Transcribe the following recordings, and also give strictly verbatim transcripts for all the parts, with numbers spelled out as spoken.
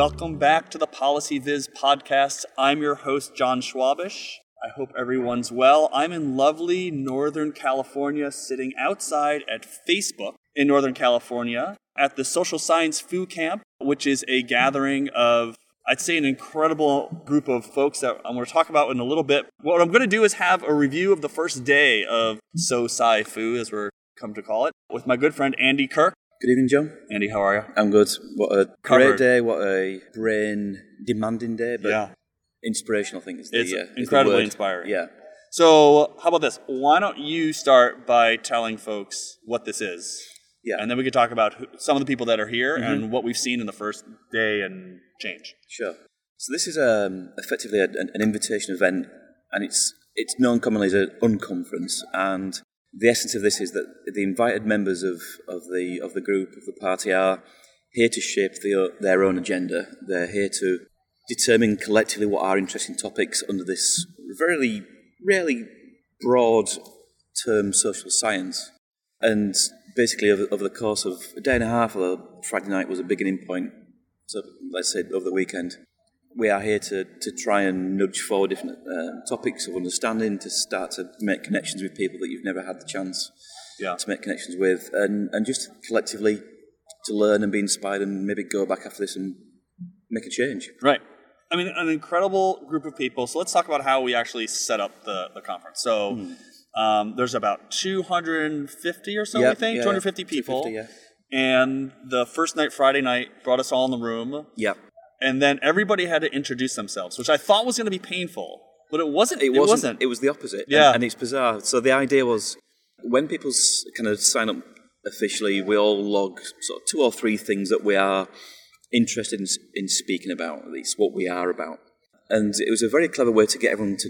Welcome back to the PolicyViz podcast. I'm your host, John Schwabish. I hope everyone's well. I'm in lovely Northern California, sitting outside at Facebook in Northern California at the Social Science Foo Camp, which is a gathering of, I'd say, an incredible group of folks that I'm going to talk about in a little bit. What I'm going to do is have a review of the first day of SocSciFoo, as we're come to call it, with my good friend Andy Kirk. Good evening, John. Andy, how are you? I'm good. What a Covered. great day, what a brain-demanding day, but yeah. inspirational, I think, is the It's uh, incredibly is the word. inspiring. Yeah. So how about this? Why don't you start by telling folks what this is? Yeah. And then we can talk about who, some of the people that are here mm-hmm. and what we've seen in the first day and change. Sure. So this is um, effectively a, an, an invitation event, and it's it's known commonly as an unconference, and the essence of this is that the invited members of, of the of the group, of the party, are here to shape the, their own agenda. They're here to determine collectively what are interesting topics under this very, really broad term, social science. And basically, over, over the course of a day and a half, although Friday night was a beginning point, so let's say over the weekend, we are here to, to try and nudge forward different uh, topics of understanding, to start to make connections with people that you've never had the chance yeah. to make connections with, and, and just collectively to learn and be inspired and maybe go back after this and make a change. Right. I mean, an incredible group of people. So let's talk about how we actually set up the, the conference. So hmm. um, there's about two hundred fifty or so, yeah, I think, yeah, two hundred fifty people. two hundred fifty, yeah. And the first night, Friday night, brought us all in the room. Yeah. And then everybody had to introduce themselves, which I thought was going to be painful, but it wasn't. It wasn't. It, wasn't. It was the opposite. Yeah. And, and it's bizarre. So the idea was, when people kind of sign up officially, we all log sort of two or three things that we are interested in, in speaking about, at least what we are about. And it was a very clever way to get everyone to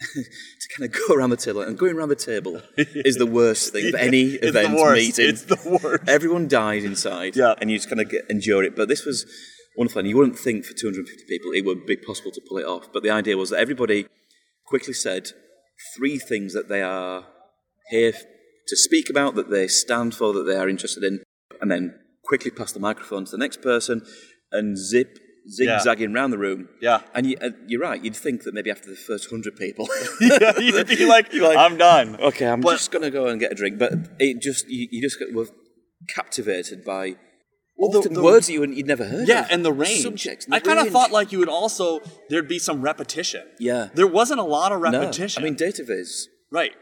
to kind of go around the table. And going around the table is the worst thing for any it's event, meeting. It's the worst. Everyone dies inside, yeah. and you just kind of get, endure it. But this was wonderful, and you wouldn't think for two hundred fifty people it would be possible to pull it off. But the idea was that everybody quickly said three things that they are here to speak about, that they stand for, that they are interested in, and then quickly pass the microphone to the next person and zip, zigzagging yeah. around the room. Yeah. And you, uh, you're right, you'd think that maybe after the first one hundred people, yeah, you'd be like, like, I'm done. Okay, I'm but, just going to go and get a drink. But it just you, you just were captivated by... Well, the, the words you, you'd never heard yeah, of. Yeah, and the range. Subjects, the I kind of thought like you would also, there'd be some repetition. Yeah. There wasn't a lot of repetition. No. I mean, data viz. Right.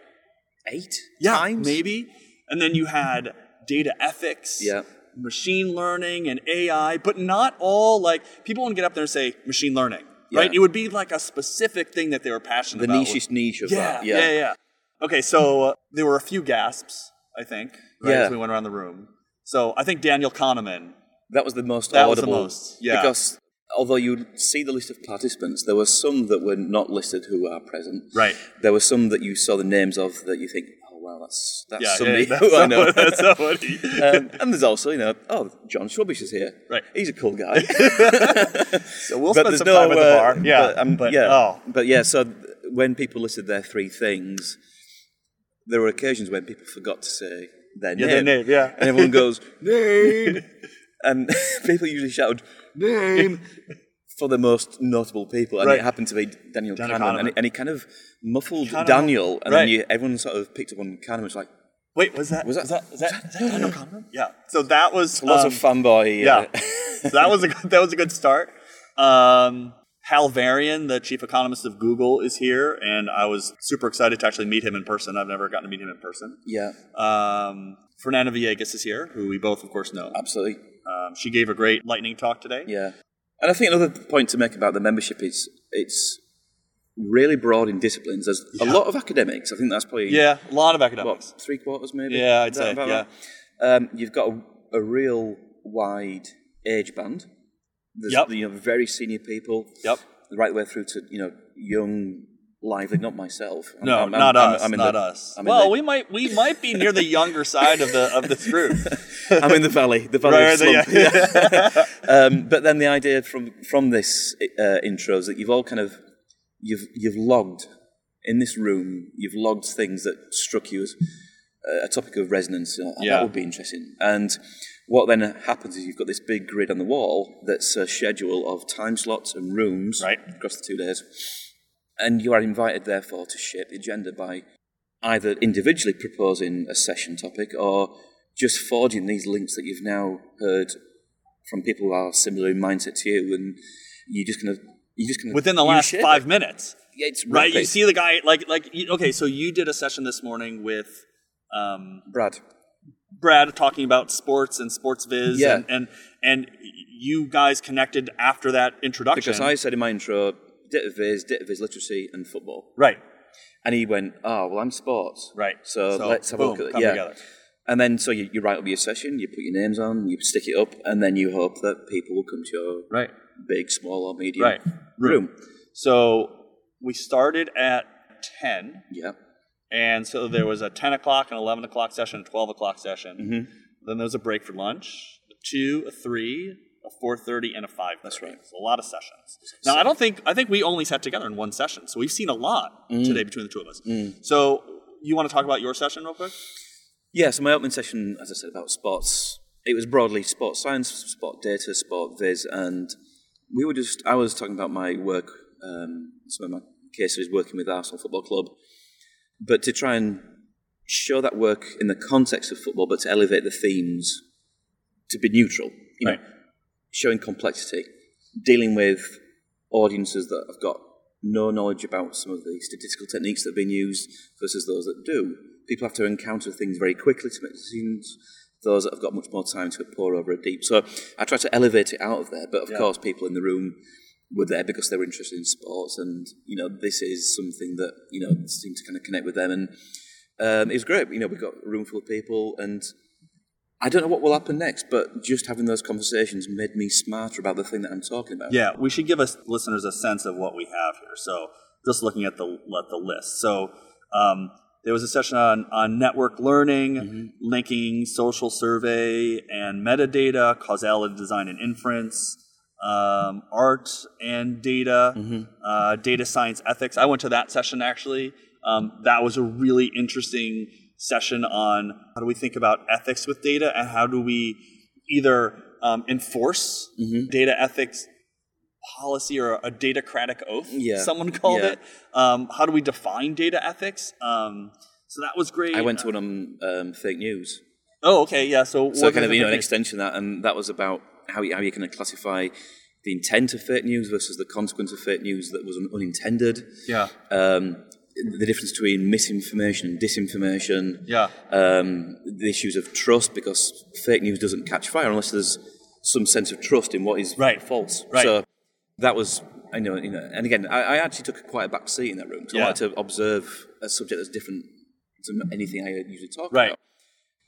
Eight yeah, times? Maybe. And then you had data ethics, yeah. machine learning, and A I, but not all like, people wouldn't get up there and say machine learning, yeah. right? It would be like a specific thing that they were passionate the about. The nichest niche of yeah, that. Yeah, yeah, yeah. Okay, so uh, there were a few gasps, I think, right, yeah. as we went around the room. So I think Daniel Kahneman. That was the most that audible. That was the most, yeah. Because although you see the list of participants, there were some that were not listed who are present. Right. There were some that you saw the names of that you think, oh, wow, that's, that's yeah, somebody yeah, that's who I know. That's somebody. um, and there's also, you know, oh, John Schwabish is here. Right. He's a cool guy. So we'll but spend some no, time uh, at the bar. Yeah. But, um, but, yeah. Oh. But yeah, so th- when people listed their three things, there were occasions when people forgot to say their yeah, name. Their name, yeah. And everyone goes, name. And people usually shouted, name, for the most notable people. And right. it happened to be Daniel, Daniel Kahneman. And, and he kind of muffled Kahneman. Daniel. And right. then you, everyone sort of picked up on Kahneman. It's like, wait, was that? Was that, was that, was that, was that, was that Daniel Kahneman? Yeah. So that was... Um, lots of fanboy. Yeah. Uh, so that was a good, that was a good start. Um, Hal Varian, the chief economist of Google, is here, and I was super excited to actually meet him in person. I've never gotten to meet him in person. Yeah. Um, Fernanda Viegas is here, who we both, of course, know. Absolutely. Um, she gave a great lightning talk today. Yeah. And I think another point to make about the membership is it's really broad in disciplines. There's yeah. a lot of academics. I think that's probably... Yeah, a lot of academics. What, three quarters maybe? Yeah, I'd say, yeah. Um, you've got a, a real wide age band. There's yep. you know, very senior people, yep. right the way through to you know young, lively. Not myself. I'm, no, I'm, I'm, not I'm, us. I'm not the, us. I'm well, the... we might we might be near the younger side of the of this group. I'm in the valley, the valley right, of slump. The, yeah. um, but then the idea from from this uh, intro is that you've all kind of you've you've logged in this room. You've logged things that struck you as a topic of resonance. And yeah. That would be interesting. And what then happens is you've got this big grid on the wall that's a schedule of time slots and rooms right. across the two days. And you are invited, therefore, to shape the agenda by either individually proposing a session topic or just forging these links that you've now heard from people who are similar in mindset to you, and you're just going to... You're just going to within the last five it. minutes. Yeah, it's right. You see the guy, like, like okay, so you did a session this morning with... Um, Brad. Brad talking about sports and sports viz, yeah. and, and, and you guys connected after that introduction. Because I said in my intro, data viz, data viz literacy, and football. Right. And he went, oh, well, I'm sports. Right. So, so let's have boom, a look at it. Come yeah. together. And then, so you, you write up your session, you put your names on, you stick it up, and then you hope that people will come to your right. big, small, or medium right. room. room. So we started at ten. Yeah. And so there was a ten o'clock, an eleven o'clock session, a twelve o'clock session. Mm-hmm. Then there was a break for lunch, a two, a three, a four thirty, and a five. That's right. So a lot of sessions. Now, I don't think, I think we only sat together in one session. So we've seen a lot mm. today between the two of us. Mm. So you want to talk about your session real quick? Yeah, so my opening session, as I said, about sports, it was broadly sports science, sport data, sport viz, and we were just, I was talking about my work, um, some of my cases working with Arsenal Football Club, but to try and show that work in the context of football, but to elevate the themes to be neutral, you right. know, showing complexity, dealing with audiences that have got no knowledge about some of the statistical techniques that have been used versus those that do. People have to encounter things very quickly to make decisions. Those that have got much more time to pour over a deep. So I try to elevate it out of there, but of yeah. course people in the room were there because they were interested in sports, and you know this is something that you know seemed to kind of connect with them, and um, it was great. You know, we got a room full of people, and I don't know what will happen next, but just having those conversations made me smarter about the thing that I'm talking about. Yeah, we should give us listeners a sense of what we have here. So just looking at the at the list, so. Um, There was a session on, on network learning, mm-hmm. linking social survey and metadata, causality design and inference, um, art and data, mm-hmm. uh, data science ethics. I went to that session, actually. Um, that was a really interesting session on how do we think about ethics with data and how do we either um, enforce mm-hmm. data ethics policy or a datacratic oath, yeah. someone called yeah. it. Um, how do we define data ethics? Um, so that was great. I went to one on um, fake news. Oh, okay, yeah. So, so kind of you know, an extension of that, and that was about how you, how you can classify the intent of fake news versus the consequence of fake news that was unintended. Yeah. Um, the difference between misinformation and disinformation. Yeah. Um, the issues of trust, because fake news doesn't catch fire unless there's some sense of trust in what is right. false. Right. So, that was, I know, you know, and again, I, I actually took quite a back seat in that room. So yeah. I like to observe a subject that's different to anything I usually talk right. about.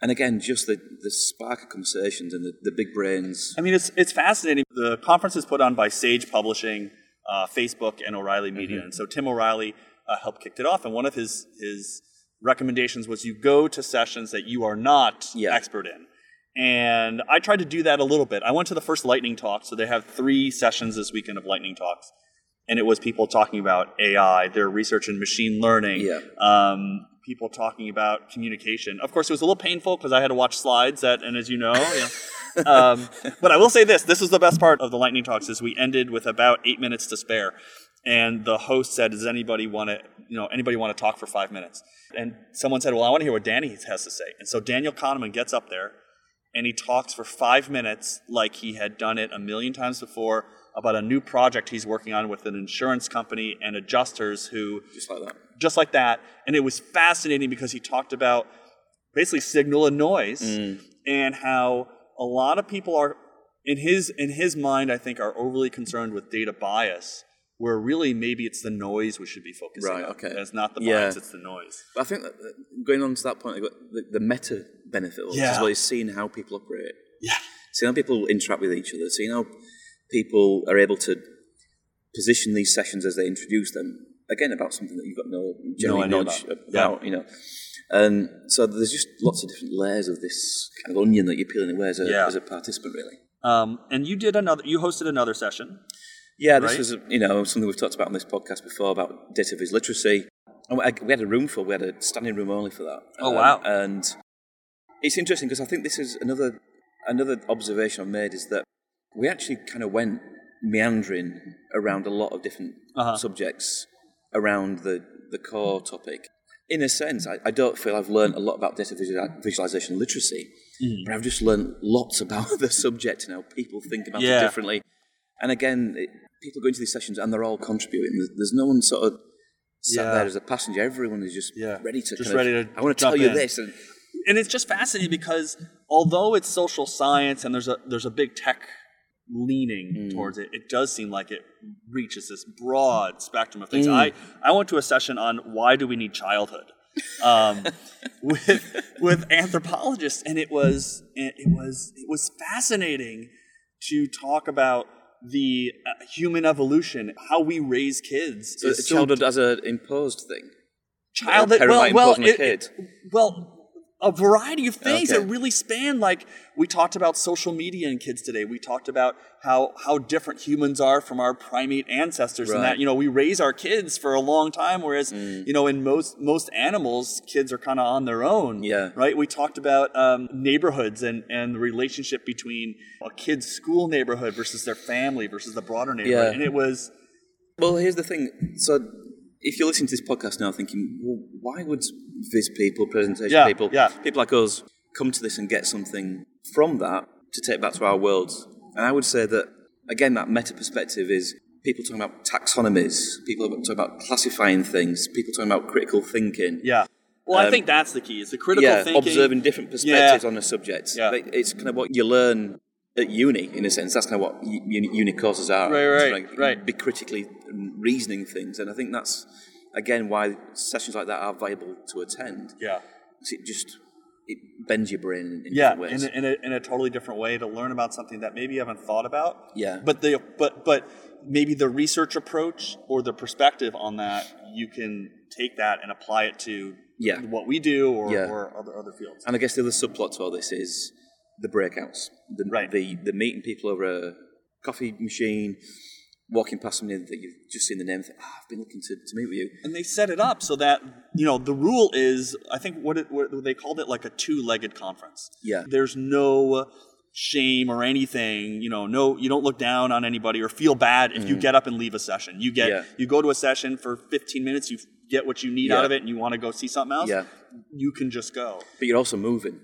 And again, just the, the spark of conversations and the, the big brains. I mean, it's it's fascinating. The conference is put on by Sage Publishing, uh, Facebook, and O'Reilly Media. Mm-hmm. And so Tim O'Reilly uh, helped kick it off. And one of his, his recommendations was you go to sessions that you are not yeah. expert in. And I tried to do that a little bit. I went to the first lightning talk, so they have three sessions this weekend of lightning talks, and it was people talking about A I, their research in machine learning, yeah. um, people talking about communication. Of course, it was a little painful because I had to watch slides, that, and as you know, you know um, but I will say this, this was the best part of the lightning talks, is we ended with about eight minutes to spare. And the host said, does anybody want to, you know, anybody want to talk for five minutes? And someone said, well, I want to hear what Danny has to say. And so Daniel Kahneman gets up there, and he talks for five minutes like he had done it a million times before about a new project he's working on with an insurance company and adjusters who... Just like that. Just like that. And it was fascinating because he talked about basically signal and noise mm. and how a lot of people are, in his in his mind, I think, are overly concerned with data bias, where really maybe it's the noise we should be focusing right, on. Okay. It's not the bias, yeah. it's the noise. I think that going on to that point, the, the meta benefit of yeah. is well, seeing how people operate. Yeah. Seeing how people interact with each other, seeing how people are able to position these sessions as they introduce them, again, about something that you've got no general no knowledge about, about yeah. you know. And so there's just lots of different layers of this kind of onion that you're peeling away as a, yeah. as a participant, really. Um, and you did another, you hosted another session. Yeah, this right? was, you know, something we've talked about on this podcast before about data viz literacy. And we had a room for, we had a standing room only for that. Oh, um, wow. And it's interesting because I think this is another another observation I've made, is that we actually kind of went meandering around a lot of different uh-huh. subjects around the, the core topic. In a sense, I, I don't feel I've learned a lot about data visual, visualization literacy, mm. but I've just learned lots about the subject and how people think about yeah. it differently. And again, it, people go into these sessions and they're all contributing. There's, there's no one sort of sat yeah. there as a passenger. Everyone is just yeah. ready to just kind ready of, to I want to tell in. you this. And, and it's just fascinating because although it's social science and there's a there's a big tech leaning mm. towards it, it does seem like it reaches this broad spectrum of things. Mm. I, I went to a session on why do we need childhood um, with with anthropologists, and it was it was it was fascinating to talk about the uh, human evolution, how we raise kids. So is childhood so, as an imposed thing. Childhood, well, well, it, it, well. A variety of things okay. that really span, like we talked about social media and kids today. We talked about how, how different humans are from our primate ancestors right. and that, you know, we raise our kids for a long time, whereas, mm. you know, in most most animals, kids are kind of on their own, yeah. right? We talked about um, neighborhoods and, and the relationship between a kid's school neighborhood versus their family versus the broader neighborhood. Yeah. And it was... Well, here's the thing. So if you're listening to this podcast now thinking, well, why would... viz people, presentation yeah, people, yeah. people like us come to this and get something from that to take back to our worlds. And I would say that, again, that meta perspective is people talking about taxonomies, people talking about classifying things, people talking about critical thinking. Yeah. Well, um, I think that's the key, is the critical yeah, thinking. Observing different perspectives yeah. on a subject. Yeah. It's kind of what you learn at uni, in a sense. That's kind of what uni, uni courses are. Right, right, like right. Be critically reasoning things. And I think that's... again, why sessions like that are viable to attend. Yeah. It just, it bends your brain in yeah, different ways. Yeah, in, in, in a totally different way to learn about something that maybe you haven't thought about. Yeah. But the but but maybe the research approach or the perspective on that, you can take that and apply it to yeah. what we do or, yeah. or other, other fields. And I guess the other subplot to all this is the breakouts. The, right. The, the meeting people over a coffee machine, walking past somebody that you've just seen the name and think, ah, I've been looking to, to meet with you. And they set it up so that, you know, the rule is, I think what, it, what they called it, like a two-legged conference. Yeah. There's no shame or anything, you know, no, you don't look down on anybody or feel bad if mm. you get up and leave a session. You get, yeah. you go to a session for fifteen minutes, you get what you need yeah. out of it and you want to go see something else, yeah. you can just go. But you're also moving.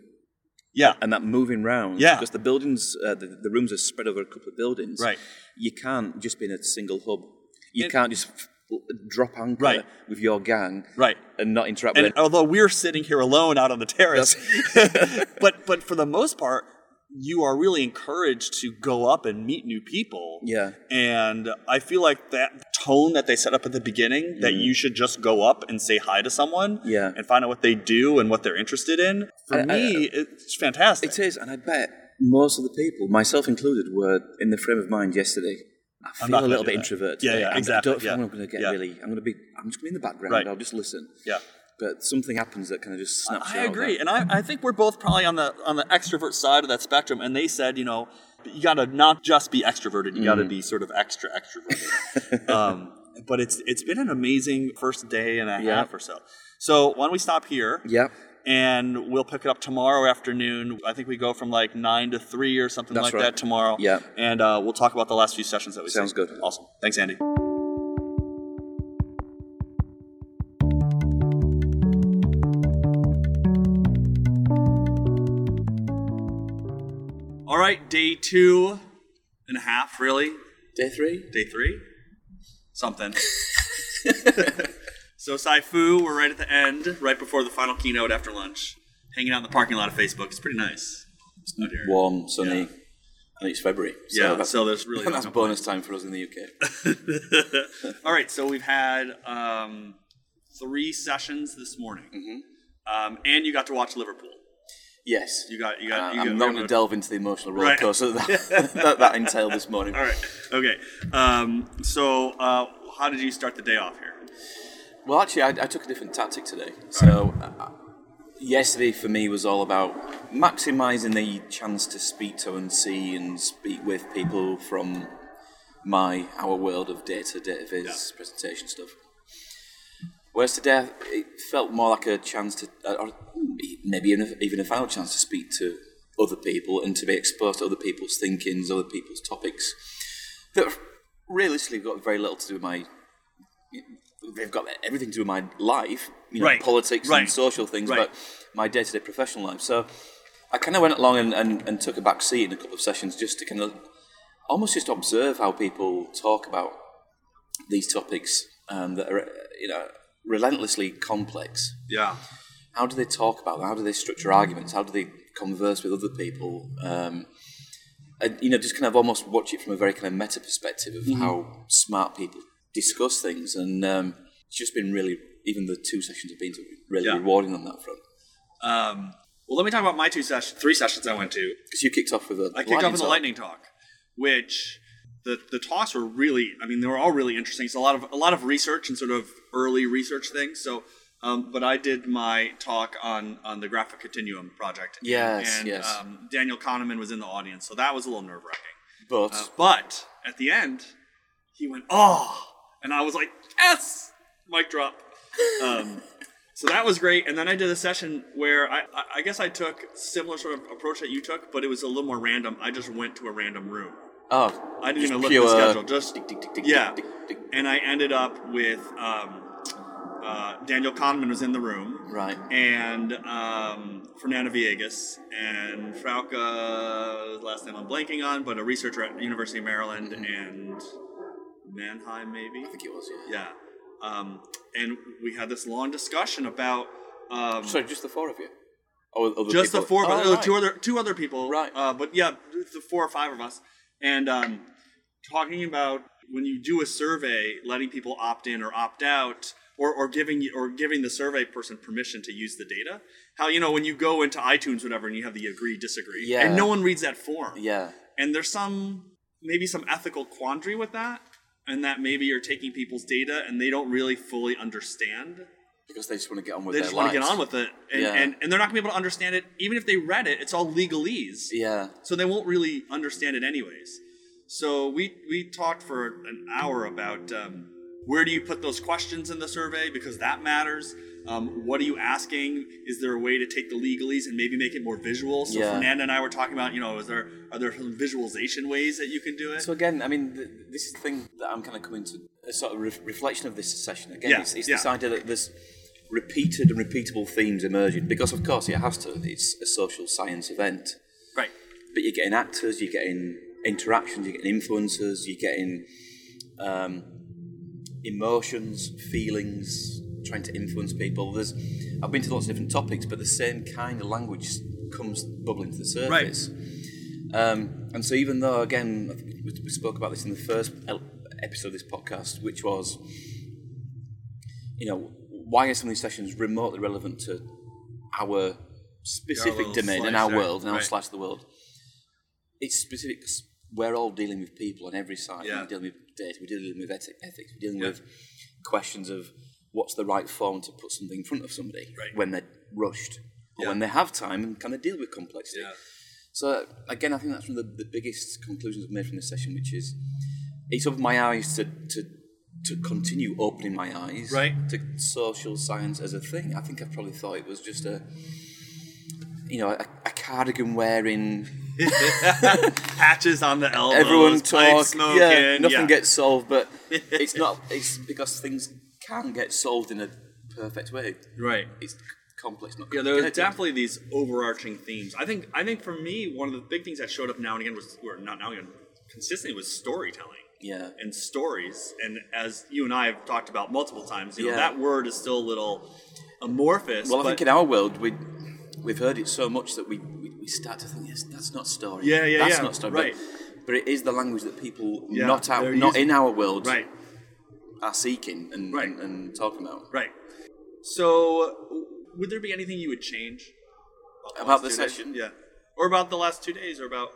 Yeah. And that moving round, yeah. because the buildings, uh, the, the rooms are spread over a couple of buildings. Right. You can't just be in a single hub. You and, can't just f- drop anchor right. with your gang right. and not interact and with it. Although we're sitting here alone out on the terrace, but but for the most part, you are really encouraged to go up and meet new people. Yeah. And I feel like that tone that they set up at the beginning, mm. that you should just go up and say hi to someone yeah. and find out what they do and what they're interested in, for I, me, I, it's fantastic. It is, and I bet most of the people, myself included, were in the frame of mind yesterday. I feel a little bit introverted. Yeah, yeah, exactly. I don't feel yeah. I'm going to get yeah. really, I'm going to be, I'm just going to be in the background. Right. I'll just listen. Yeah. But something happens that kind of just snaps you out. I agree, and I, I think we're both probably on the on the extrovert side of that spectrum. And they said, you know, you got to not just be extroverted; you mm. got to be sort of extra extroverted. um, but it's it's been an amazing first day and a yeah. half or so. So why don't we stop here? Yeah. And we'll pick it up tomorrow afternoon. I think we go from like nine to three or something That's like right. that tomorrow. Yeah. And uh, we'll talk about the last few sessions that we Sounds seen. Good. Awesome. Thanks, Andy. All right, day two and a half, really. Day three? Day three. Something. So, SocSciFoo, we're right at the end, right before the final keynote after lunch. Hanging out in the parking lot of Facebook. It's pretty nice. It's not here. Warm, sunny, yeah. and it's February. So yeah, that's, so there's really... that's no bonus time for us in the U K. All right, so we've had um, three sessions this morning. Mm-hmm. Um, and you got to watch Liverpool. Yes, you got. You got. Uh, you got I'm not going to delve into the emotional roller right. coaster that, that that entailed this morning. All right. Okay. Um, so, uh, how did you start the day off here? Well, actually, I, I took a different tactic today. All so, right. uh, yesterday for me was all about maximising the chance to speak to and see and speak with people from my our world of data, data viz, yeah. presentation stuff. Whereas today, it felt more like a chance to, or maybe even a, even a final chance to speak to other people and to be exposed to other people's thinkings, other people's topics that realistically have got very little to do with my, they've got everything to do with my life, you know, right. politics right. and social things, right. but my day-to-day professional life. So I kind of went along and, and, and took a back seat in a couple of sessions just to kind of almost just observe how people talk about these topics um, that are, you know, relentlessly complex. Yeah. How do they talk about them? How do they structure arguments? How do they converse with other people? Um, and, you know, just kind of almost watch it from a very kind of meta perspective of mm-hmm. how smart people discuss things. And um, it's just been really, even the two sessions have been really yeah. rewarding on that front. Um, well, let me talk about my two sessions, three sessions I went to. Because you kicked off with the I kicked off with the lightning talk, which... The the talks were really, I mean, they were all really interesting. It's a lot of a lot of research and sort of early research things. So, um, but I did my talk on, on the Graphic Continuum project. Yes, and, yes. Um, Daniel Kahneman was in the audience, so that was a little nerve wracking. But uh, but at the end, he went oh, and I was like yes, mic drop. Um, so that was great. And then I did a session where I I guess I took similar sort of approach that you took, but it was a little more random. I just went to a random room. Oh, I didn't even look at the schedule. Just tick, tick, tick, tick, yeah, tick, tick, tick. And I ended up with um, uh, Daniel Kahneman was in the room, right? And um, Fernanda Viegas and Frauke, last name I'm blanking on, but a researcher at University of Maryland mm-hmm. and Mannheim, maybe. I think it was, yeah. Yeah, um, and we had this long discussion about. Um, Sorry, just the four of you. Oh, just people? the four, of oh, right. two other two other people, right? Uh, but yeah, the four or five of us. And um, talking about when you do a survey, letting people opt in or opt out, or, or giving or giving the survey person permission to use the data. How, you know, when you go into iTunes, whatever, and you have the agree, disagree, yeah. and no one reads that form. Yeah. And there's some, maybe some ethical quandary with that, and that maybe you're taking people's data and they don't really fully understand. Because they just want to get on with it. They just want lives. to get on with it. And, yeah. and, and they're not going to be able to understand it. Even if they read it, it's all legalese. Yeah. So they won't really understand it anyways. So we we talked for an hour about um, where do you put those questions in the survey? Because that matters. Um, what are you asking? Is there a way to take the legalese and maybe make it more visual? So yeah. Fernanda and I were talking about, you know, is there are there some visualization ways that you can do it? So again, I mean, th- this is the thing that I'm kind of coming to, a sort of re- reflection of this session. Again, yeah. it's, it's yeah. this idea that there's... repeated and repeatable themes emerging because, of course, it has to. It's a social science event, right? But you're getting actors, you're getting interactions, you're getting influencers, you're getting um, emotions, feelings, trying to influence people. There's, I've been to lots of different topics, but the same kind of language comes bubbling to the surface. Right. Um, and so, even though, again, I think we spoke about this in the first episode of this podcast, which was, you know. Why are some of these sessions remotely relevant to our specific our domain and our world and our right. slice of the world? It's specific because we're all dealing with people on every side. Yeah. We're dealing with data, we're dealing with ethics, we're dealing yeah. with questions of what's the right form to put something in front of somebody right. when they're rushed or yeah. when they have time and can they deal with complexity. Yeah. So again, I think that's one of the, the biggest conclusions I've made from this session, which is it's opened my eyes to... to to continue opening my eyes right. to social science as a thing. I think I probably thought it was just a, you know, a, a cardigan wearing... Patches on the elbows, everyone talk, smoking. Yeah, nothing yeah. gets solved, but it's not, it's because things can get solved in a perfect way. Right. It's complex, not complicated. Yeah, there are definitely these overarching themes. I think, I think for me, one of the big things that showed up now and again was, or not now and again, consistently was storytelling. Yeah, and stories, and as you and I have talked about multiple times, you yeah. know that word is still a little amorphous. Well, I think in our world we we've heard it so much that we, we, we start to think yes, that's not story. Yeah, yeah, that's yeah. not story. Right. But, but it is the language that people yeah, not out, not using. in our world right. are seeking and, right. and and talking about. Right. So, would there be anything you would change about the, about the session? Days? Yeah, or about the last two days, or about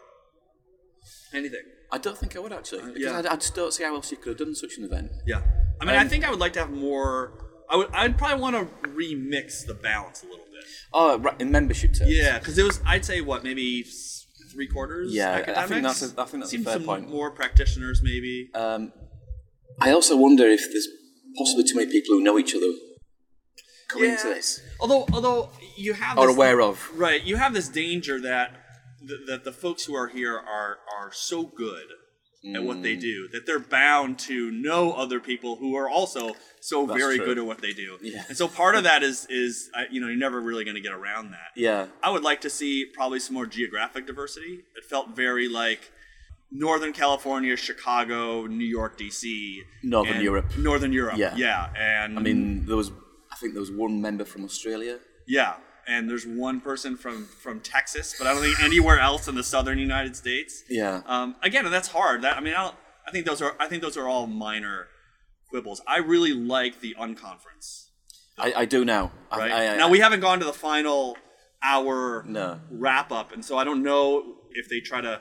anything. I don't think I would, actually, because uh, yeah. I, I just don't see how else you could have done such an event. Yeah. I mean, um, I think I would like to have more... I would, I'd probably want to remix the balance a little bit. Oh, right, in membership terms. Yeah, because it was, I'd say, what, maybe three quarters yeah, academics? I think that's a, I think that's a fair some point. More practitioners, maybe. Um, I also wonder if there's possibly too many people who know each other coincidence. Yeah. Although, although you have this, or aware of right, you have this danger that th- that the folks who are here are are so good mm. at what they do that they're bound to know other people who are also so That's very true. good at what they do. Yeah. And so part of that is is uh, you know, you're never really going to get around that. Yeah, I would like to see probably some more geographic diversity. It felt very like Northern California, Chicago, New York, D C, Northern Europe, Northern Europe, yeah, yeah, and I mean there was, I think there was one member from Australia, yeah, and there's one person from, from Texas, but I don't think anywhere else in the Southern United States, yeah. Um, again, and that's hard. That I mean, I, don't, I think those are, I think those are all minor quibbles. I really like the unconference. I, I do now. Right? I, I, I, now we haven't gone to the final hour no. wrap up, and so I don't know if they try to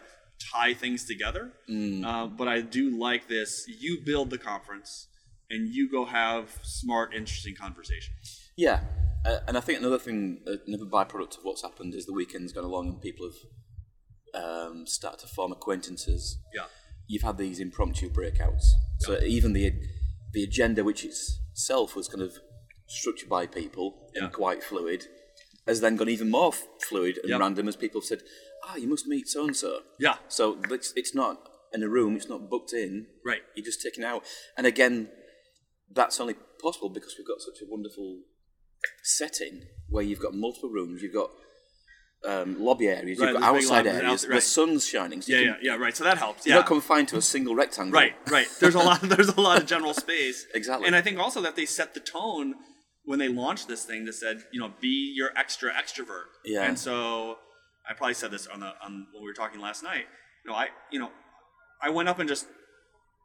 tie things together, mm. uh, but I do like this. You build the conference, and you go have smart, interesting conversations. Yeah, uh, and I think another thing, another byproduct of what's happened is the weekend's gone along and people have um, started to form acquaintances. Yeah, you've had these impromptu breakouts. So yeah. even the the agenda, which itself was kind of structured by people yeah. and quite fluid, has then gone even more fluid and yep. random as people have said, ah, you must meet so-and-so. Yeah. So it's, it's not in a room, it's not booked in. Right. You're just taken out. And again, that's only possible because we've got such a wonderful setting where you've got multiple rooms, you've got um, lobby areas, right, you've got outside areas, out, right. the sun's shining. So yeah, can, yeah, yeah, right. So that helps. Yeah. You're not confined to a single rectangle. Right, right. There's a lot, there's a lot of general space. Exactly. And I think also that they set the tone when they launched this thing that said, you know, be your extra extrovert. Yeah. And so I probably said this on the on when we were talking last night. You know, I you know, I went up and just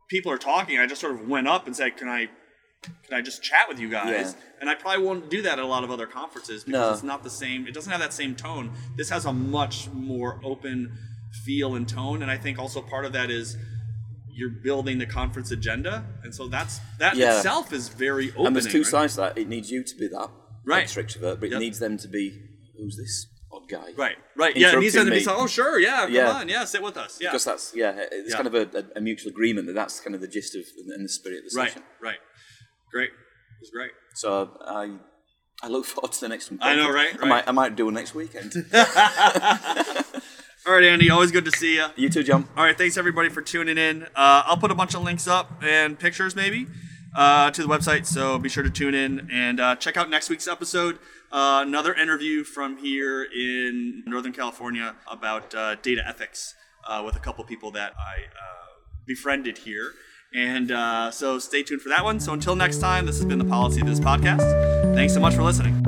people are talking. I just sort of went up and said, "Can I, can I just chat with you guys?" Yeah. And I probably won't do that at a lot of other conferences because no. it's not the same. It doesn't have that same tone. This has a much more open feel and tone. And I think also part of that is you're building the conference agenda, and so that's that yeah. itself is very opening. And there's two right? sides to that. It needs you to be that right. extra extrovert, but it yep. needs them to be, who's this odd guy? Right, right. Yeah, it needs them to be, so, oh, sure, yeah, come yeah. on, yeah, sit with us. Yeah. Because that's, yeah, it's yeah. kind of a, a, a mutual agreement that that's kind of the gist of, and the spirit of the session. Right, right. Great. It was great. So I I look forward to the next one. I know, right? right. I, might, I might do it next weekend. All right, Andy, always good to see you. You too, John. All right, thanks, everybody, for tuning in. Uh, I'll put a bunch of links up and pictures, maybe, uh, to the website, so be sure to tune in and uh, check out next week's episode. Uh, another interview from here in Northern California about uh, data ethics uh, with a couple people that I uh, befriended here. And uh, so stay tuned for that one. So until next time, this has been the PolicyViz podcast. Thanks so much for listening.